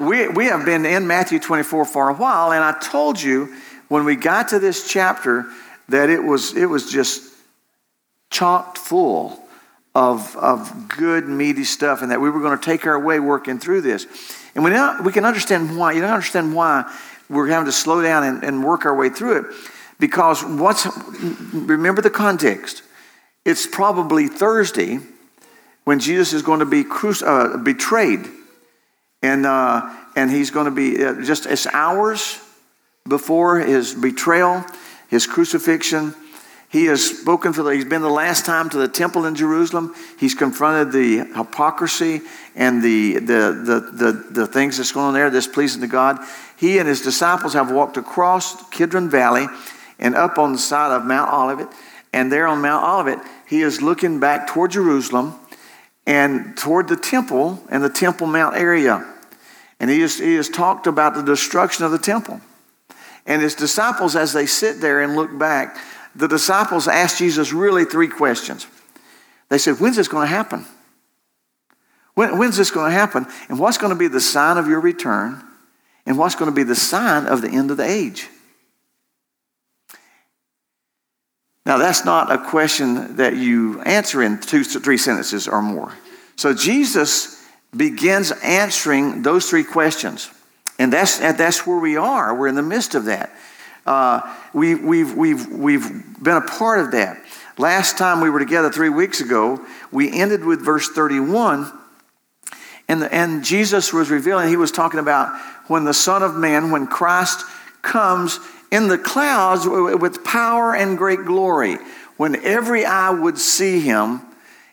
We have been in Matthew 24 for a while, and I told you when we got to this chapter that it was just chock full of good, meaty stuff, and that we were going to take our way working through this. And we can understand why. You don't understand why we're having to slow down and work our way through it, because remember the context. It's probably Thursday when Jesus is going to be betrayed, and he's going to be just as hours before his betrayal, his crucifixion. He has spoken he's been the last time to the temple in Jerusalem. He's confronted the hypocrisy and the things that's going on there that's pleasing to God. He and his disciples have walked across Kidron Valley and up on the side of Mount Olivet. And there on Mount Olivet, he is looking back toward Jerusalem and toward the temple and the Temple Mount area. And he has talked about the destruction of the temple. And his disciples, as they sit there and look back, the disciples asked Jesus really three questions. They said, when's this going to happen? When's this going to happen? And what's going to be the sign of your return? And what's going to be the sign of the end of the age? Now, that's not a question that you answer in 2 to 3 sentences or more. So Jesus begins answering those three questions. And that's where we are. We're in the midst of that. We've been a part of that. Last time we were together 3 weeks ago, we ended with verse 31, and Jesus was revealing. He was talking about when the Son of Man, when Christ comes in the clouds with power and great glory, when every eye would see him,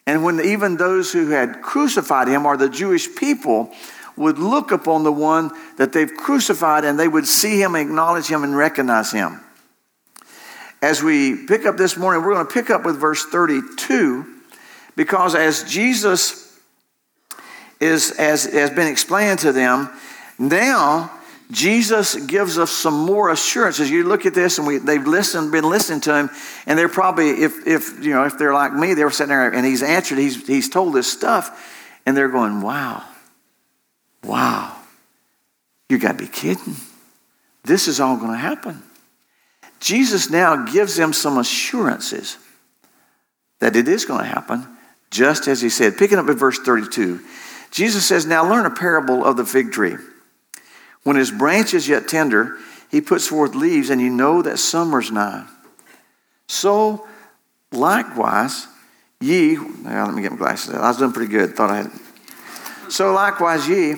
and when even those who had crucified him, or the Jewish people, would look upon the one that they've crucified, and they would see him, acknowledge him, and recognize him. As we pick up this morning, we're going to pick up with verse 32, because as Jesus has been explained to them, now Jesus gives us some more assurance. As you look at this, and they've been listening to him, and they're probably, if they're like me, they were sitting there, and he's answered, he's told this stuff, and they're going, wow. Wow, you got to be kidding. This is all going to happen. Jesus now gives them some assurances that it is going to happen, just as he said. Picking up at verse 32, Jesus says, now learn a parable of the fig tree. When his branch is yet tender, he puts forth leaves, and you know that summer's nigh. So likewise, let me get my glasses out. I was doing pretty good. So likewise ye,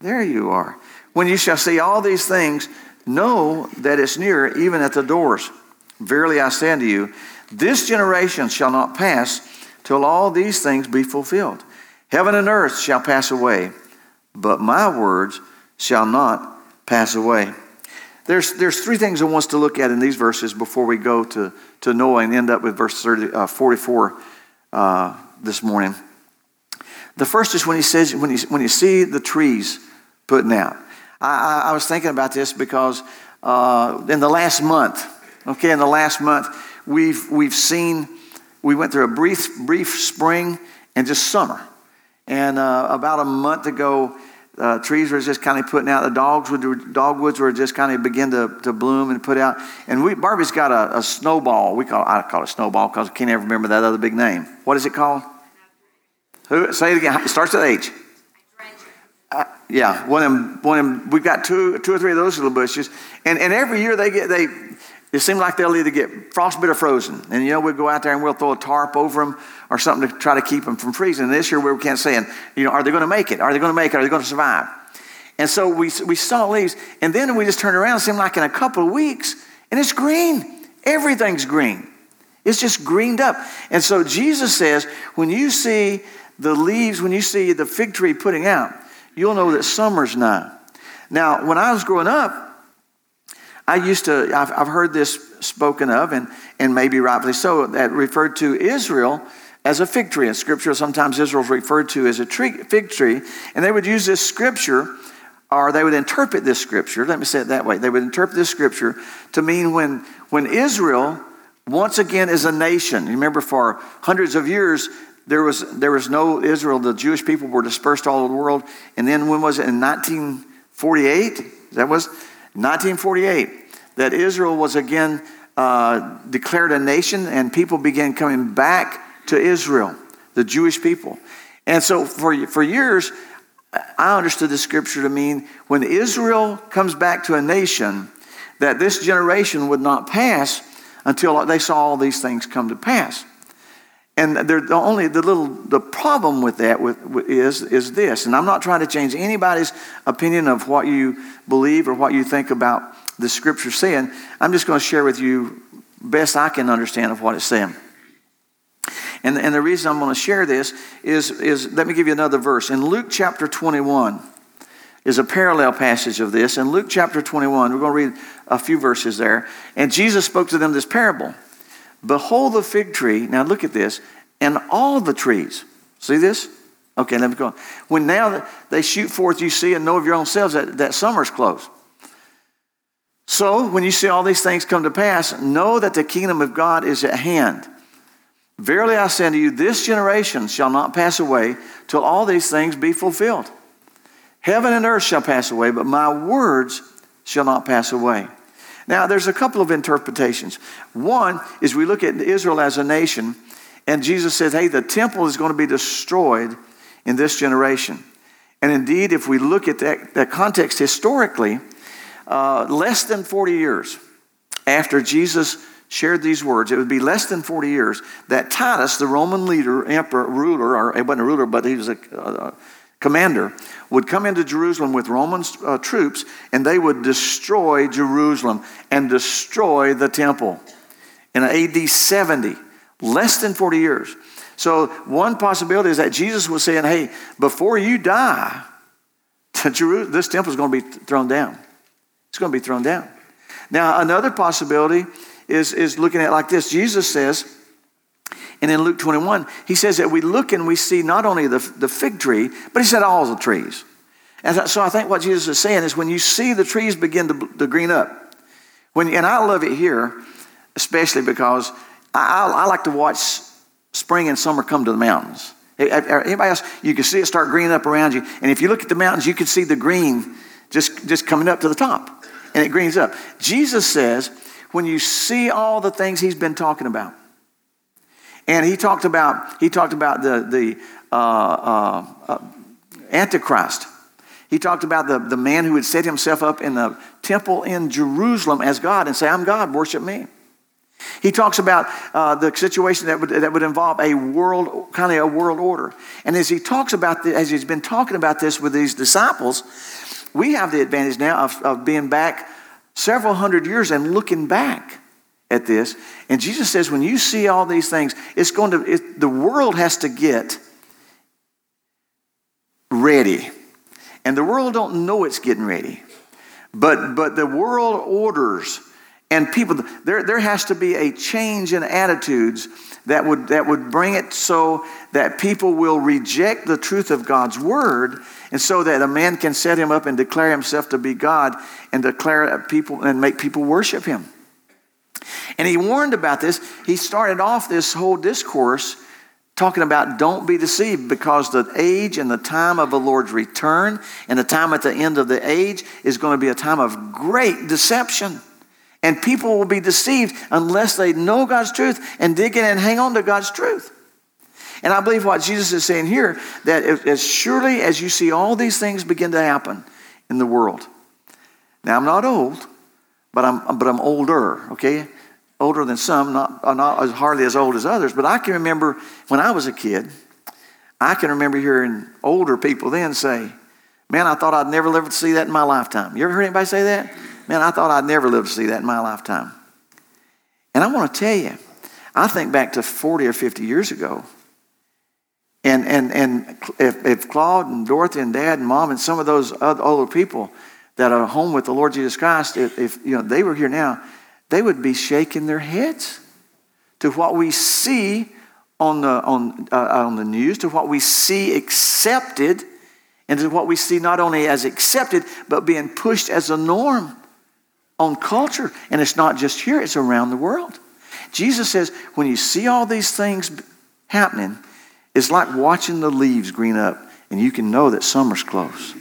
there you are. When you shall see all these things, know that it's near, even at the doors. Verily I say unto you, this generation shall not pass till all these things be fulfilled. Heaven and earth shall pass away, but my words shall not pass away. There's three things I want us to look at in these verses before we go to Noah and end up with verse 44 this morning. The first is when he says, when you see the trees putting out. I was thinking about this because in the last month, we went through a brief spring and just summer. And about a month ago, trees were just kind of putting out. Dogwoods were just kind of begin to bloom and put out. And Barbie's got a snowball. I call it snowball because I can't ever remember that other big name. What is it called? Say it again. It starts at H. Yeah, one of them, we've got two or three of those little bushes, and every year it seems like they'll either get frostbit or frozen, and we'll go out there and we'll throw a tarp over them or something to try to keep them from freezing. And this year we can't say, are they going to make it? Are they going to make it? Are they going to survive? And so we saw leaves, and then we just turned around. It seemed like in a couple of weeks, and it's green. Everything's green. It's just greened up. And so Jesus says, when you see the leaves, when you see the fig tree putting out, you'll know that summer's nigh. Now, when I was growing up, I've heard this spoken of, and maybe rightfully so, that referred to Israel as a fig tree. In Scripture, sometimes Israel's referred to as a fig tree, and they would use this Scripture, or they would interpret this Scripture. Let me say it that way. They would interpret this Scripture to mean when Israel, once again, as a nation, you remember for hundreds of years, There was no Israel. The Jewish people were dispersed all over the world. And then when was it? In 1948? That was 1948 that Israel was again declared a nation, and people began coming back to Israel, the Jewish people. And so for years, I understood the scripture to mean when Israel comes back to a nation, that this generation would not pass until they saw all these things come to pass. And the problem with that is this, and I'm not trying to change anybody's opinion of what you believe or what you think about the scripture saying. I'm just going to share with you best I can understand of what it's saying. And the reason I'm going to share this is let me give you another verse. In Luke chapter 21 is a parallel passage of this. In Luke chapter 21, we're going to read a few verses there. And Jesus spoke to them this parable. Behold the fig tree, now look at this, and all the trees. See this? Okay, let me go on. When now they shoot forth, you see and know of your own selves that summer's close. So when you see all these things come to pass, know that the kingdom of God is at hand. Verily I say unto you, this generation shall not pass away till all these things be fulfilled. Heaven and earth shall pass away, but my words shall not pass away. Now, there's a couple of interpretations. One is we look at Israel as a nation, and Jesus says, hey, the temple is going to be destroyed in this generation. And indeed, if we look at that context historically, less than 40 years after Jesus shared these words, it would be less than 40 years that Titus, the Roman leader, emperor, ruler, or he wasn't a ruler, but he was a commander, would come into Jerusalem with Roman troops, and they would destroy Jerusalem and destroy the temple in AD 70, less than 40 years. So one possibility is that Jesus was saying, hey, before you die, this temple is going to be thrown down. It's going to be thrown down. Now, another possibility is looking at it like this. Jesus says, and in Luke 21, he says that we look and we see not only the fig tree, but he said all the trees. And so I think what Jesus is saying is when you see the trees begin to green up, and I love it here, especially because I like to watch spring and summer come to the mountains. Anybody else, you can see it start greening up around you. And if you look at the mountains, you can see the green just coming up to the top. And it greens up. Jesus says, when you see all the things he's been talking about, and he talked about the Antichrist. He talked about the man who would set himself up in the temple in Jerusalem as God and say, "I'm God, worship me." He talks about the situation that would involve a world order. And as he talks about this, as he's been talking about this with these disciples, we have the advantage now of being back several hundred years and looking back at this. And Jesus says, when you see all these things, the world has to get ready. And the world don't know it's getting ready. But the world orders and people, there has to be a change in attitudes that would bring it so that people will reject the truth of God's word, and so that a man can set him up and declare himself to be God and declare people and make people worship him. And he warned about this. He started off this whole discourse talking about don't be deceived, because the age and the time of the Lord's return and the time at the end of the age is going to be a time of great deception. And people will be deceived unless they know God's truth and dig in and hang on to God's truth. And I believe what Jesus is saying here, that as surely as you see all these things begin to happen in the world. Now, I'm not old, but I'm older, okay? Older than some, not as hardly as old as others. But I can remember when I was a kid, I can remember hearing older people then say, man, I thought I'd never live to see that in my lifetime. You ever heard anybody say that? Man, I thought I'd never live to see that in my lifetime. And I want to tell you, I think back to 40 or 50 years ago. And if Claude and Dorothy and Dad and Mom and some of those other older people that are home with the Lord Jesus Christ, if you know they were here now, they would be shaking their heads to what we see on the news, to what we see accepted, and to what we see not only as accepted, but being pushed as a norm on culture. And it's not just here, it's around the world. Jesus says, when you see all these things happening, is like watching the leaves green up, and you can know that summer's close.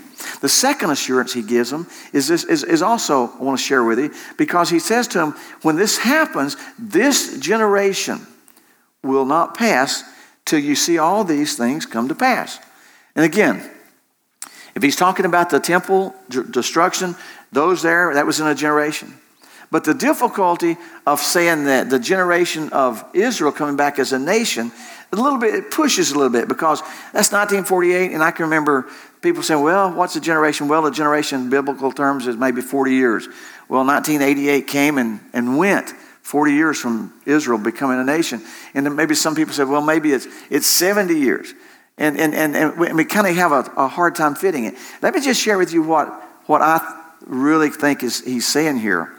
The second assurance he gives them is this, is also I want to share with you, because he says to them, when this happens, this generation will not pass till you see all these things come to pass. And again, if he's talking about the temple destruction, those there, that was in a generation. But the difficulty of saying that the generation of Israel coming back as a nation, a little bit, it pushes a little bit, because that's 1948, and I can remember people saying, well, what's a generation? Well, a generation in biblical terms is maybe 40 years. Well, 1988 came and went, 40 years from Israel becoming a nation. And then maybe some people said, well, maybe it's 70 years. And we kind of have a hard time fitting it. Let me just share with you what I really think is he's saying here.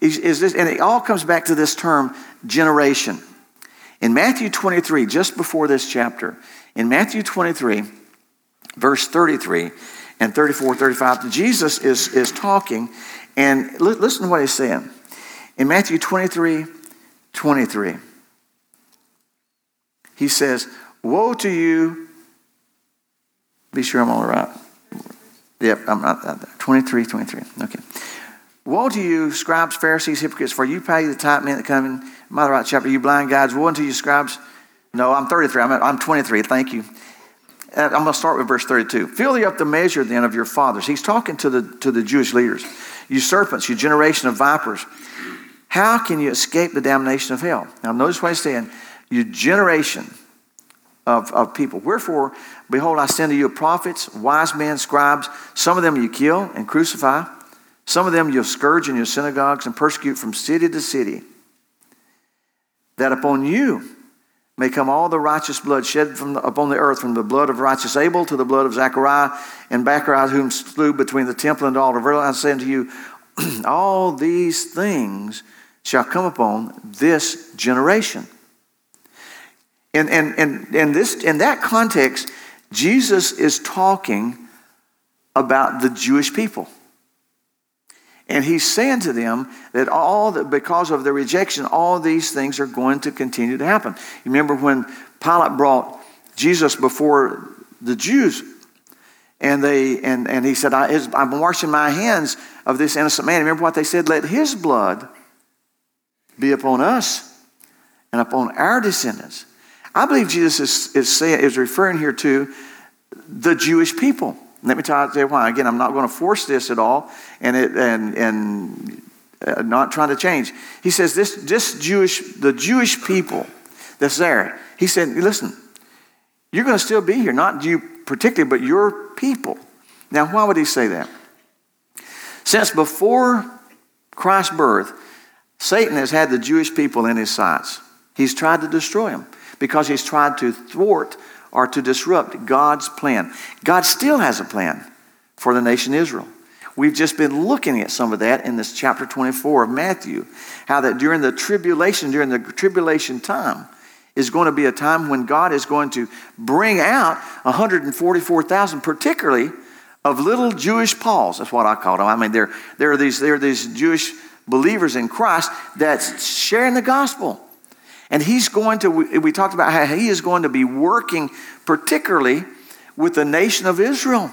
Is this, and it all comes back to this term, generation. In Matthew 23, just before this chapter, in Matthew 23, verse 33 and 34, 35, Jesus is talking, and listen to what he's saying. In Matthew 23:23, he says, woe to you, be sure I'm all right. Yep, I'm not there. 23:23, okay. Woe to you, scribes, Pharisees, hypocrites, for you pay the tithe men that come in. Am I the right chapter? You blind guides, woe unto you, scribes. No, I'm 33. I'm 23. Thank you. I'm going to start with verse 32. Fill you up the measure then of your fathers. He's talking to the Jewish leaders. You serpents, you generation of vipers. How can you escape the damnation of hell? Now notice what he's saying. You generation of people. Wherefore, behold, I send to you prophets, wise men, scribes. Some of them you kill and crucify. Some of them you'll scourge in your synagogues and persecute from city to city, that upon you may come all the righteous blood shed upon the earth, from the blood of righteous Abel to the blood of Zechariah and Barachiah, whom slew between the temple and the altar. Verily I say unto you, all these things shall come upon this generation. In that context, Jesus is talking about the Jewish people. And he's saying to them that because of the rejection, all these things are going to continue to happen. You remember when Pilate brought Jesus before the Jews, and he said, "I'm washing my hands of this innocent man." Remember what they said? Let his blood be upon us and upon our descendants. I believe Jesus is referring here to the Jewish people. Let me tell you why. Again, I'm not going to force this at all, and not trying to change. He says the Jewish people that's there. He said, listen, you're going to still be here, not you particularly, but your people. Now, why would he say that? Since before Christ's birth, Satan has had the Jewish people in his sights. He's tried to destroy them because he's tried to thwart or to disrupt God's plan. God still has a plan for the nation Israel. We've just been looking at some of that in this chapter 24 of Matthew, how that during the tribulation time is going to be a time when God is going to bring out 144,000, particularly of little Jewish Pauls. That's what I call them. I mean, there are these Jewish believers in Christ that's sharing the gospel. And he's going to, we talked about how he is going to be working particularly with the nation of Israel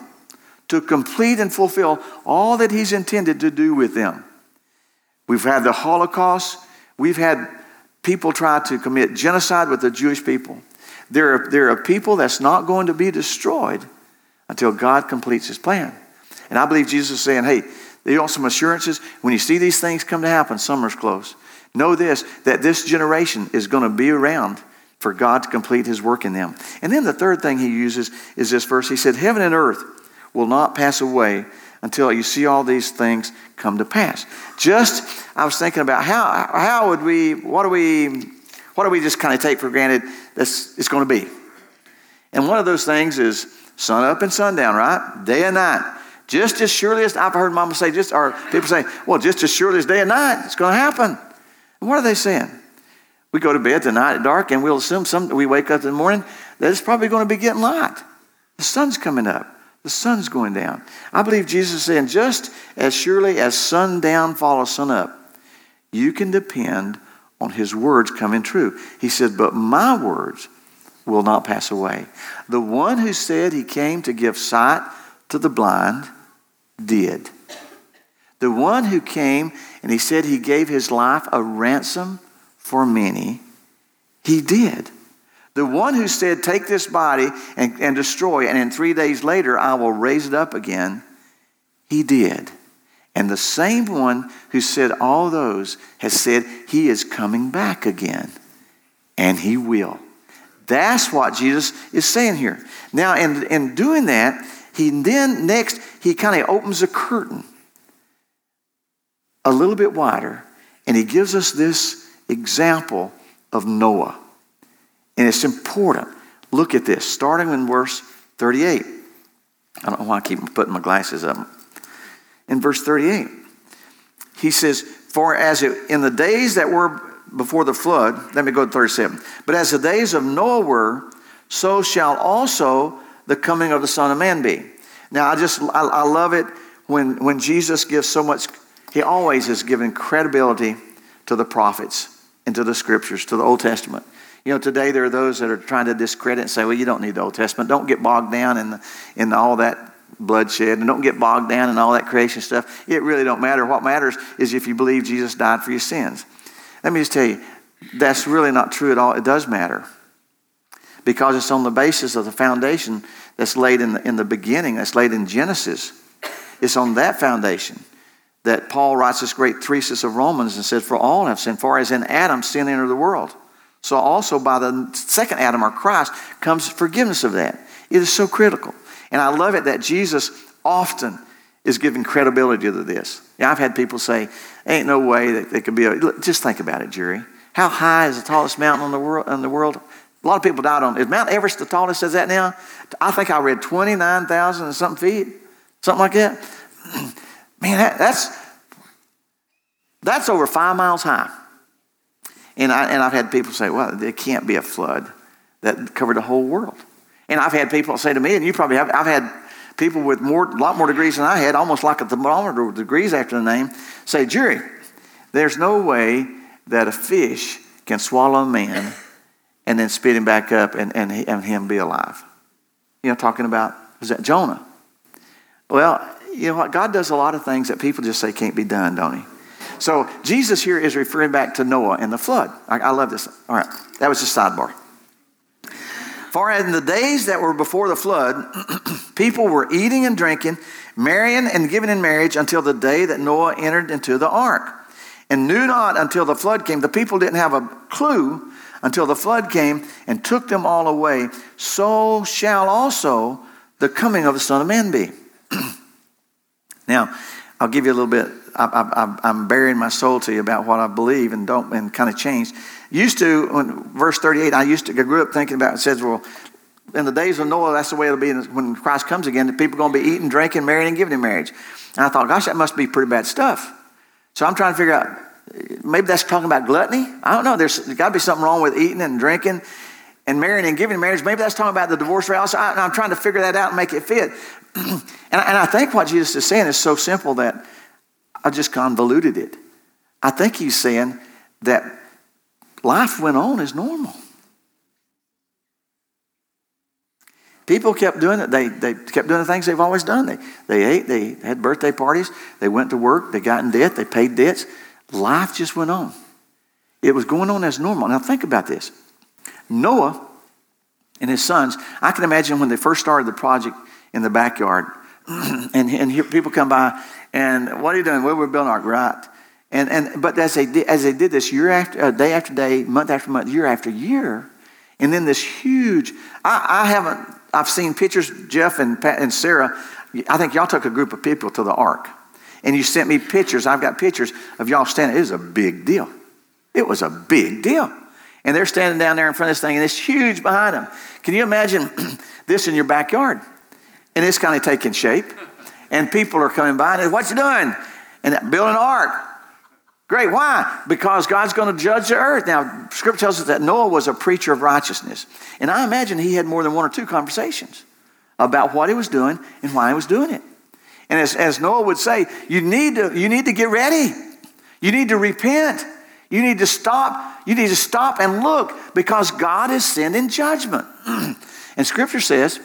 to complete and fulfill all that he's intended to do with them. We've had the Holocaust. We've had people try to commit genocide with the Jewish people. There are people that's not going to be destroyed until God completes his plan. And I believe Jesus is saying, hey, there are some assurances. When you see these things come to happen, summer's close. Know this, that this generation is going to be around for God to complete his work in them. And then the third thing he uses is this verse. He said, heaven and earth will not pass away until you see all these things come to pass. Just, I was thinking about how would we, what do we just kind of take for granted that's it's going to be? And one of those things is sun up and sundown, right? Day and night. Just as surely as, I've heard Mama say, or people say, well, just as surely as day and night, it's going to happen. What are they saying? We go to bed tonight at dark, and we'll assume we wake up in the morning that it's probably going to be getting light. The sun's coming up. The sun's going down. I believe Jesus is saying, just as surely as sundown follows sun up, you can depend on his words coming true. He said, but my words will not pass away. The one who said he came to give sight to the blind did. The one who came and he said he gave his life a ransom for many, he did. The one who said, take this body and destroy, and in 3 days later I will raise it up again, he did. And the same one who said all those has said he is coming back again, and he will. That's what Jesus is saying here. Now, in doing that, he kind of opens a curtain a little bit wider, and he gives us this example of Noah. And it's important. Look at this, starting in verse 38. I don't know why I keep putting my glasses up. In verse 38, he says, for as in the days that were before the flood, let me go to 37. But as the days of Noah were, so shall also the coming of the Son of Man be. Now, I love it when Jesus gives so much, he always has given credibility to the prophets and to the scriptures, to the Old Testament. You know, today there are those that are trying to discredit and say, well, you don't need the Old Testament. Don't get bogged down in all that bloodshed, and don't get bogged down in all that creation stuff. It really don't matter. What matters is if you believe Jesus died for your sins. Let me just tell you, that's really not true at all. It does matter, because it's on the basis of the foundation that's laid in the beginning, that's laid in Genesis. It's on that foundation that Paul writes this great thesis of Romans and said, for all have sinned, for as in Adam sin entered the world, so also by the second Adam, or Christ, comes forgiveness of that. It is so critical. And I love it that Jesus often is giving credibility to this. Yeah, I've had people say, ain't no way that they could be just think about it, Jerry. How high is the tallest mountain in the world? A lot of people died on it. Is Mount Everest the tallest? Says that now? I think I read 29,000 and something feet, something like that. Man, that's over 5 miles high. And I've had people say, well, there can't be a flood that covered the whole world. And I've had people say to me, and you probably have, I've had people with a lot more degrees than I had, almost like a thermometer with degrees after the name, say, Jerry, there's no way that a fish can swallow a man and then spit him back up and him be alive. You know, talking about, was that Jonah? Well, you know what? God does a lot of things that people just say can't be done, don't he? So Jesus here is referring back to Noah and the flood. I love this. All right, that was just sidebar. For in the days that were before the flood, people were eating and drinking, marrying and giving in marriage until the day that Noah entered into the ark, and knew not until the flood came. The people didn't have a clue until the flood came and took them all away. So shall also the coming of the Son of Man be. Now, I'll give you a little bit. I'm burying my soul to you about what I believe and don't, and kind of changed. Used to, when verse 38, I grew up thinking about it, says, well, in the days of Noah, that's the way it'll be when Christ comes again. The people are going to be eating, drinking, marrying, and giving in marriage. And I thought, gosh, that must be pretty bad stuff. So I'm trying to figure out, maybe that's talking about gluttony. I don't know. There's got to be something wrong with eating and drinking and marrying and giving in marriage. Maybe that's talking about the divorce vow. So I'm trying to figure that out and make it fit. And I think what Jesus is saying is so simple that I just convoluted it. I think he's saying that life went on as normal. People kept doing it. They kept doing the things they've always done. They ate. They had birthday parties. They went to work. They got in debt. They paid debts. Life just went on. It was going on as normal. Now think about this. Noah and his sons, I can imagine when they first started the project in the backyard, and here people come by, and what are you doing? Well, we're building our right. But as they did this year after day after day, month after month, year after year, and then this huge. I've seen pictures, Jeff and Pat and Sarah. I think y'all took a group of people to the ark, and you sent me pictures. I've got pictures of y'all standing. It was a big deal. It was a big deal, and they're standing down there in front of this thing, and it's huge behind them. Can you imagine this in your backyard? And it's kind of taking shape, and people are coming by and what you doing? And building an ark. Great. Why? Because God's going to judge the earth. Now, Scripture tells us that Noah was a preacher of righteousness. And I imagine he had more than one or two conversations about what he was doing and why he was doing it. And as Noah would say, you need to get ready. You need to repent. You need to stop. You need to stop and look, because God is sending judgment. And Scripture says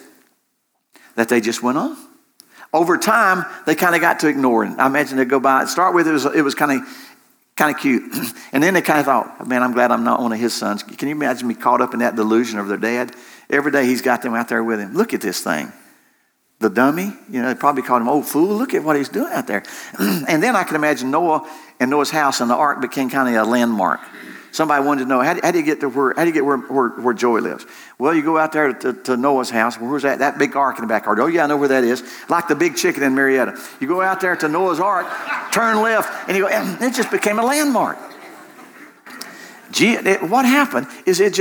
that they just went on. Over time, they kind of got to ignoring. I imagine they go by. Start with it was kind of cute, and then they kind of thought, "Man, I'm glad I'm not one of his sons." Can you imagine me caught up in that delusion of their dad? Every day he's got them out there with him. Look at this thing, the dummy. You know, they probably called him old fool. Look at what he's doing out there. And then I can imagine Noah and Noah's house and the ark became kind of a landmark. Somebody wanted to know, how do you get where Joy lives? Well, you go out there to Noah's house. Well, where's that big ark in the backyard? Oh, yeah, I know where that is. Like the big chicken in Marietta. You go out there to Noah's ark, turn left, and you go, and it just became a landmark. What happened is they had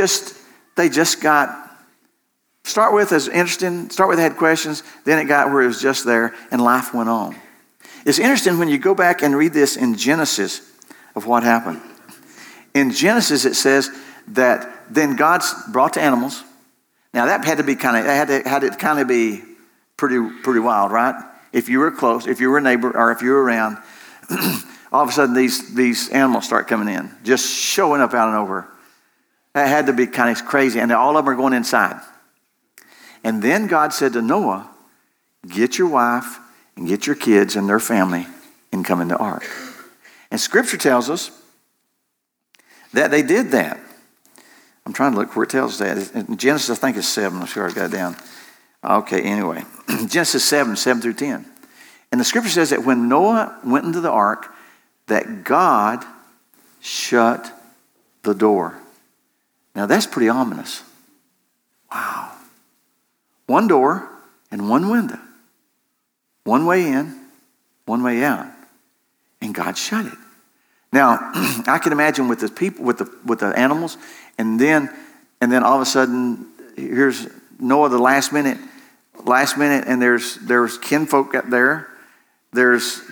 questions, then it got where it was just there, and life went on. It's interesting when you go back and read this in Genesis of what happened. In Genesis, it says that then God brought the animals. Now that had to be pretty wild, right? If you were close, if you were a neighbor, or if you were around, all of a sudden these animals start coming in, just showing up out of nowhere. That had to be kind of crazy, and all of them are going inside. And then God said to Noah, "Get your wife and get your kids and their family and come in the ark." And Scripture tells us that they did that. I'm trying to look where it tells that. In Genesis, I think it's 7. I'm sure I've got it down. Okay, anyway. Genesis 7 through 10. And the Scripture says that when Noah went into the ark, that God shut the door. Now, that's pretty ominous. Wow. One door and one window. One way in, one way out. And God shut it. Now, I can imagine with the people, with the animals, and then all of a sudden, here's Noah the last minute, and there's kinfolk up there, there's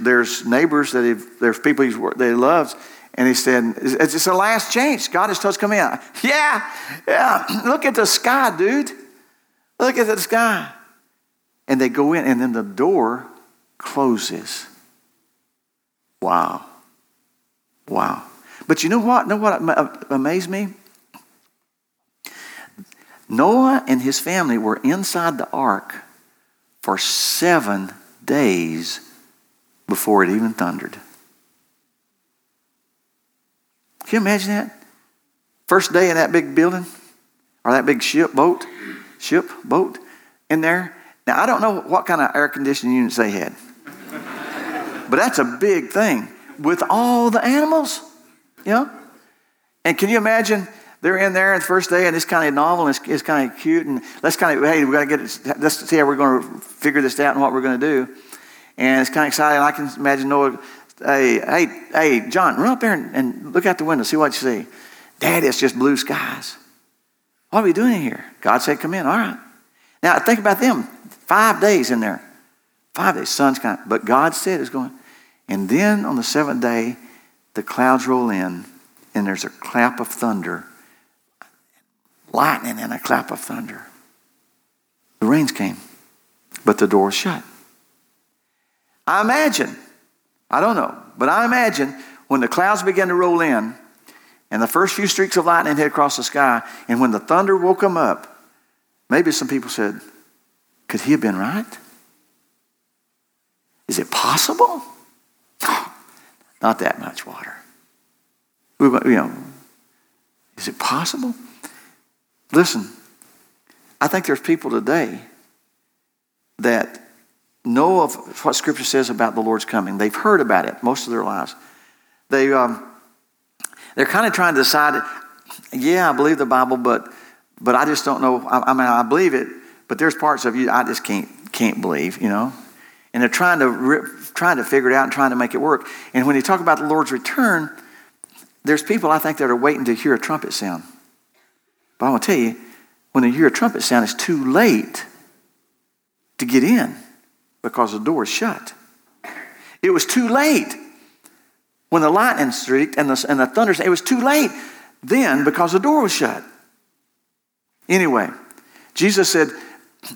neighbors there's people that he loves, and he said, "It's the last chance. God has told us to come in." Yeah. Look at the sky, dude. Look at the sky. And they go in, and then the door closes. Wow. Wow. But you know what? Amazed me? Noah and his family were inside the ark for 7 days before it even thundered. Can you imagine that? First day in that big building, or that big ship, boat in there. Now, I don't know what kind of air conditioning units they had, but that's a big thing. With all the animals, you know? And can you imagine they're in there the first day, and it's kind of novel, and it's kind of cute, and let's see how we're going to figure this out and what we're going to do. And it's kind of exciting. I can imagine Noah, hey, John, run up there and look out the window, see what you see. Dad, it's just blue skies. What are we doing in here? God said, come in. All right. Now, think about them. 5 days in there. 5 days. Sun's kind of, but God said it's going. And then on the 7th day, the clouds roll in, and there's a clap of thunder, lightning and a clap of thunder. The rains came, but the door shut. I imagine, I don't know, but I imagine when the clouds began to roll in, and the first few streaks of lightning hit across the sky, and when the thunder woke them up, maybe some people said, could he have been right? Is it possible? Not that much water. Is it possible? Listen, I think there's people today that know of what Scripture says about the Lord's coming. They've heard about it most of their lives. They're kind of trying to decide, yeah, I believe the Bible, but I just don't know. I mean, I believe it, but there's parts of you I just can't believe, you know. And they're trying to figure it out and trying to make it work. And when you talk about the Lord's return, there's people, I think, that are waiting to hear a trumpet sound. But I want to tell you, when they hear a trumpet sound, it's too late to get in because the door is shut. It was too late when the lightning streaked and the thunder. It was too late then because the door was shut. Anyway, Jesus said,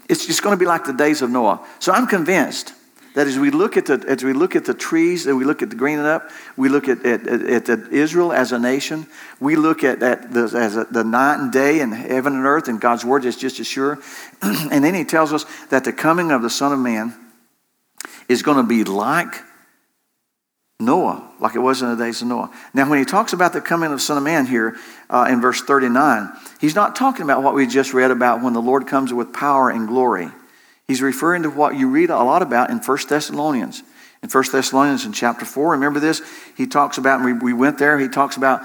it's just going to be like the days of Noah. So I'm convinced That as we look at the trees, and we look at the greening up, we look at Israel as a nation, we look at the night and day and heaven and earth and God's word is just as sure. And then he tells us that the coming of the Son of Man is going to be like Noah, like it was in the days of Noah. Now, when he talks about the coming of the Son of Man here in verse 39, he's not talking about what we just read about when the Lord comes with power and glory. He's referring to what you read a lot about in First Thessalonians. In First Thessalonians in chapter 4, remember this? He talks about, and we went there, he talks about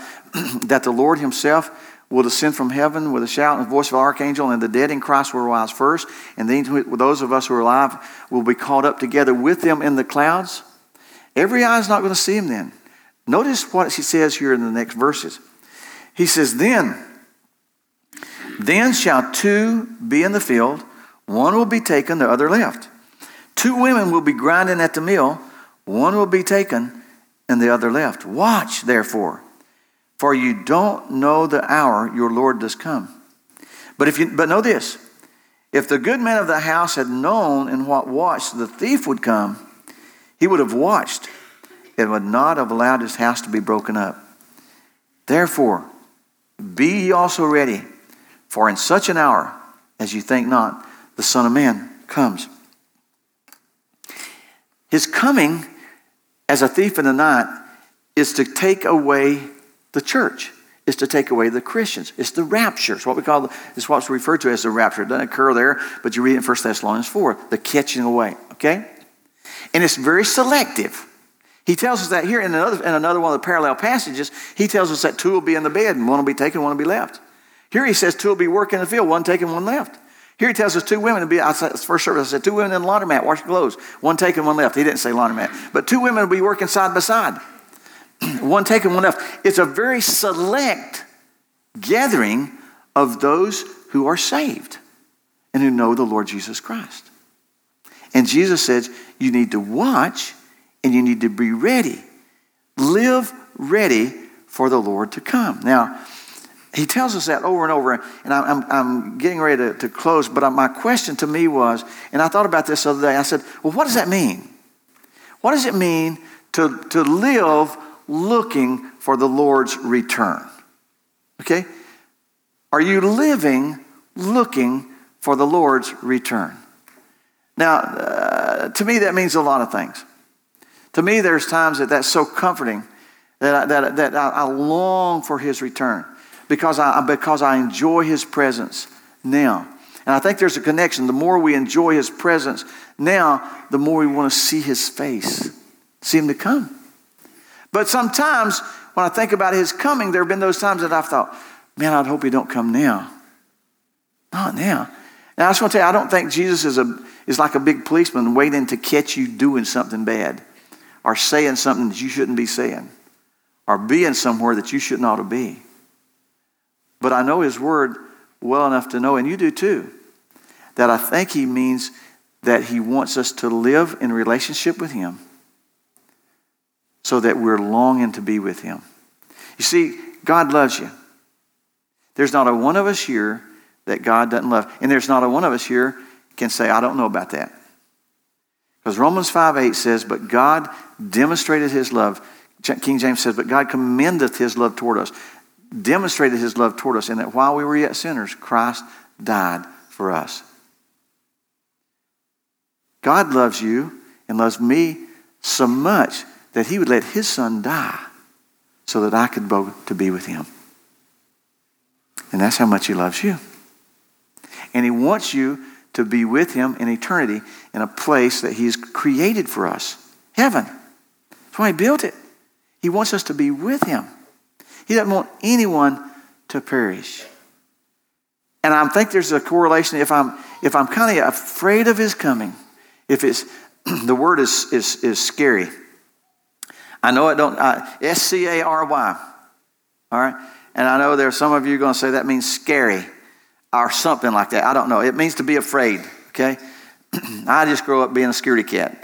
that the Lord himself will descend from heaven with a shout and the voice of an archangel, and the dead in Christ will rise first, and then those of us who are alive will be caught up together with them in the clouds. Every eye is not going to see him then. Notice what he says here in the next verses. He says, Then shall two be in the field, one will be taken, the other left. Two women will be grinding at the mill, one will be taken, and the other left. Watch, therefore, for you don't know the hour your Lord does come. But know this, if the good man of the house had known in what watch the thief would come, he would have watched and would not have allowed his house to be broken up. Therefore, be ye also ready, for in such an hour as you think not, the Son of Man comes. His coming as a thief in the night is to take away the church, is to take away the Christians. It's the rapture. It's what's referred to as the rapture. It doesn't occur there, but you read it in 1 Thessalonians 4, the catching away, okay? And it's very selective. He tells us that here in another one of the parallel passages. He tells us that two will be in the bed, and one will be taken, one will be left. Here he says two will be working in the field, one taken, one left. Here he tells us two women will be, first service I said, two women in the laundromat washing clothes, one taken, one left. He didn't say laundromat. But two women will be working side by side, one taken, one left. It's a very select gathering of those who are saved and who know the Lord Jesus Christ. And Jesus says, you need to watch and you need to be ready. Live ready for the Lord to come. Now, he tells us that over and over. And I'm getting ready to close, but my question to me was, and I thought about this the other day, I said, well, what does that mean? What does it mean to live looking for the Lord's return? Okay? Are you living looking for the Lord's return? Now, to me, that means a lot of things. To me, there's times that's so comforting that I long for his return because I enjoy his presence now. And I think there's a connection. The more we enjoy his presence now, the more we want to see his face, see him to come. But sometimes when I think about his coming, there have been those times that I've thought, man, I'd hope he don't come now. Not now. Now, I just want to tell you, I don't think Jesus is like a big policeman waiting to catch you doing something bad or saying something that you shouldn't be saying or being somewhere that you shouldn't ought to be. But I know his word well enough to know, and you do too, that I think he means that he wants us to live in relationship with him so that we're longing to be with him. You see, God loves you. There's not a one of us here that God doesn't love. And there's not a one of us here can say, I don't know about that. Because Romans 5:8 says, but God demonstrated his love. King James says, but God commendeth his love toward us. Demonstrated his love toward us in that while we were yet sinners, Christ died for us. God loves you and loves me so much that he would let his son die so that I could go to be with him. And that's how much he loves you. And he wants you to be with him in eternity in a place that he's created for us. Heaven. That's why he built it. He wants us to be with him. He doesn't want anyone to perish. And I think there's a correlation. If I'm kind of afraid of his coming, if it's the word is scary. I know it don't SCARY. All right. And I know there are some of you going to say that means scary. Or something like that. I don't know. It means to be afraid, okay? I just grow up being a scaredy cat.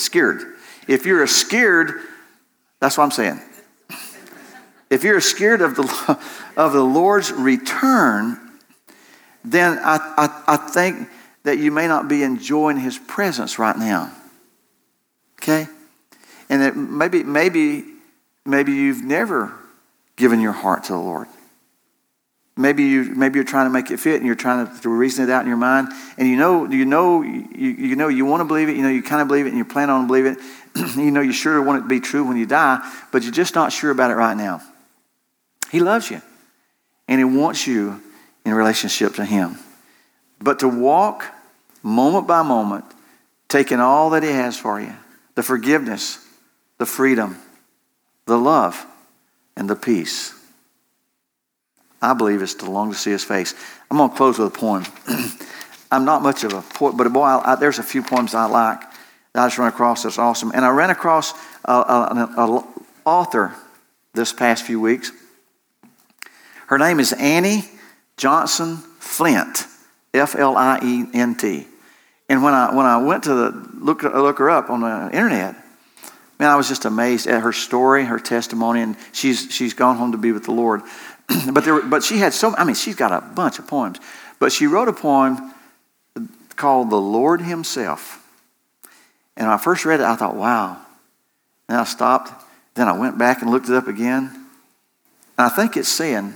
Scared. If you're scared, that's what I'm saying. If you're scared of the Lord's return, then I think that you may not be enjoying his presence right now. Okay? And that maybe you've never given your heart to the Lord. Maybe you're trying to make it fit, and you're trying to reason it out in your mind, and you know you want to believe it, you know you kind of believe it, and you plan on believe it. You know you sure want it to be true when you die, but you're just not sure about it right now. He loves you, and He wants you in relationship to Him. But to walk moment by moment, taking all that He has for you, the forgiveness, the freedom, the love, and the peace, I believe it's to long to see His face. I'm going to close with a poem. I'm not much of a poet, but boy, there's a few poems I like that I just run across that's awesome. And I ran across an author this past few weeks. Her name is Annie Johnson Flint, F-L-I-E-N-T. And when I went to look her up on the internet, man, I was just amazed at her story, her testimony, and she's gone home to be with the Lord. But she had she's got a bunch of poems. But she wrote a poem called "The Lord Himself." And when I first read it, I thought, wow. Then I stopped. Then I went back and looked it up again. And I think it's saying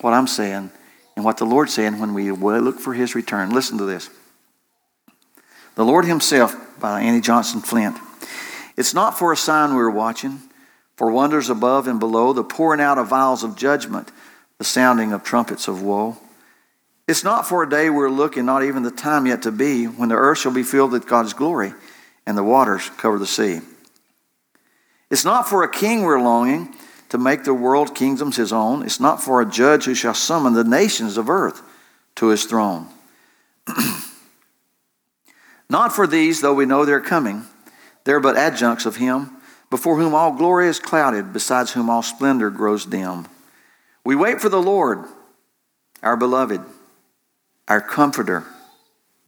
what I'm saying and what the Lord's saying when we look for His return. Listen to this. "The Lord Himself" by Annie Johnson Flint. "It's not for a sign we're watching, for wonders above and below, the pouring out of vials of judgment, the sounding of trumpets of woe. It's not for a day we're looking, not even the time yet to be, when the earth shall be filled with God's glory and the waters cover the sea. It's not for a king we're longing, to make the world kingdoms His own. It's not for a judge who shall summon the nations of earth to His throne. Not for these, though we know they're coming. They're but adjuncts of Him, before whom all glory is clouded, besides whom all splendor grows dim. We wait for the Lord, our beloved, our comforter,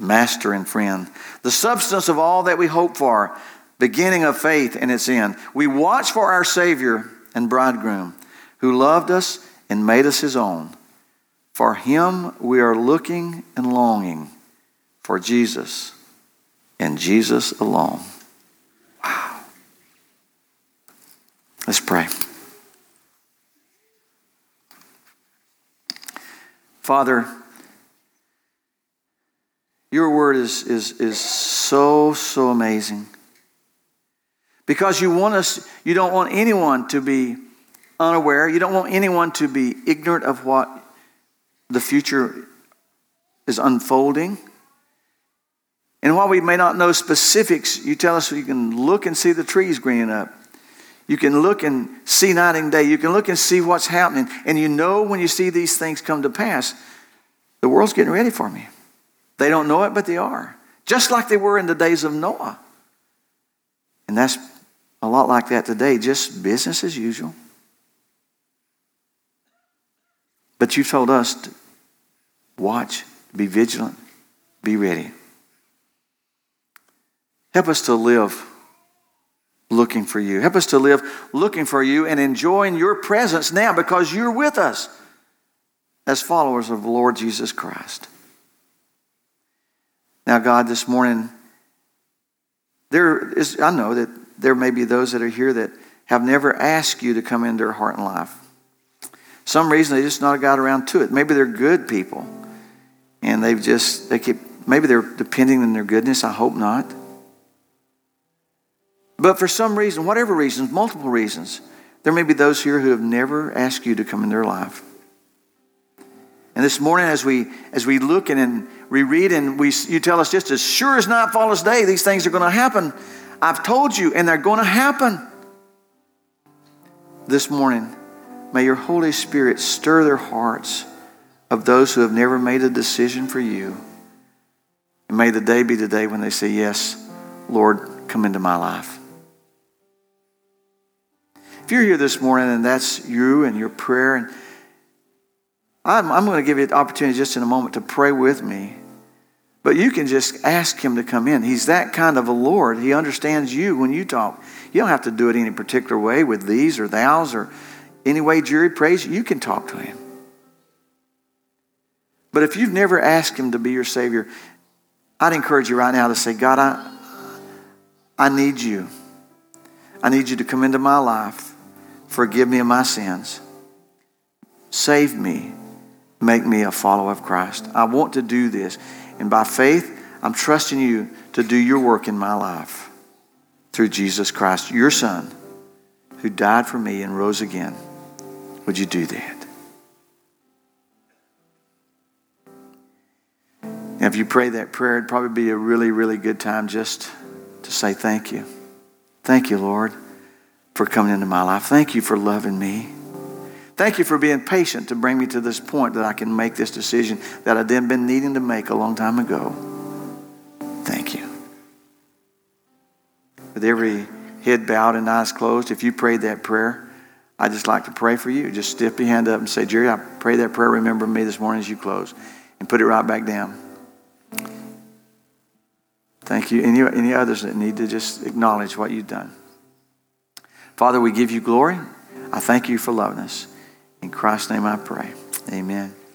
master and friend, the substance of all that we hope for, beginning of faith and its end. We watch for our Savior and bridegroom, who loved us and made us His own. For Him we are looking and longing, for Jesus and Jesus alone." Wow. Let's pray. Father, Your word is so amazing. Because you don't want anyone to be unaware. You don't want anyone to be ignorant of what the future is unfolding. And while we may not know specifics, You tell us you can look and see the trees greening up. You can look and see night and day. You can look and see what's happening. And you know when you see these things come to pass, the world's getting ready for Me. They don't know it, but they are. Just like they were in the days of Noah. And that's a lot like that today, just business as usual. But You've told us to watch, be vigilant, be ready. Help us to live looking for You. Help us to live looking for You and enjoying Your presence now, because You're with us as followers of the Lord Jesus Christ. Now, God, this morning, I know that there may be those that are here that have never asked You to come into their heart and life. For some reason, they just not got around to it. Maybe they're good people, and maybe they're depending on their goodness. I hope not. But for some reason, whatever reasons, multiple reasons, there may be those here who have never asked You to come in their life. And this morning, as we look and we read, and You tell us, just as sure as night follows day, these things are going to happen. I've told you, and they're going to happen. This morning, may Your Holy Spirit stir their hearts of those who have never made a decision for You. And may the day be the day when they say, "Yes, Lord, come into my life." If you're here this morning and that's you and your prayer, and I'm going to give you the opportunity just in a moment to pray with me, but you can just ask Him to come in. He's that kind of a Lord. He understands you when you talk. You don't have to do it any particular way with these or thous or any way Jerry prays. You can talk to Him. But if you've never asked Him to be your Savior, I'd encourage you right now to say, "God, I need You. I need you to come into my life. Forgive me of my sins. Save me. Make me a follower of Christ. I want to do this. And by faith, I'm trusting you to do your work in my life through Jesus Christ, your Son, who died for me and rose again. Would you do that? Now, if you pray that prayer, it'd probably be a really, really good time just to say thank you. Thank you, Lord, for coming into my life. Thank you for loving me. Thank you for being patient to bring me to this point that I can make this decision that I've then been needing to make a long time ago. Thank you. With every head bowed and eyes closed, if you prayed that prayer, I'd just like to pray for you. Just stiff your hand up and say, Jerry, I pray that prayer. Remember me this morning as you close. And put it right back down. Thank you. Any others that need to just acknowledge what you've done? Father, we give you glory. I thank you for loving us. In Christ's name I pray. Amen.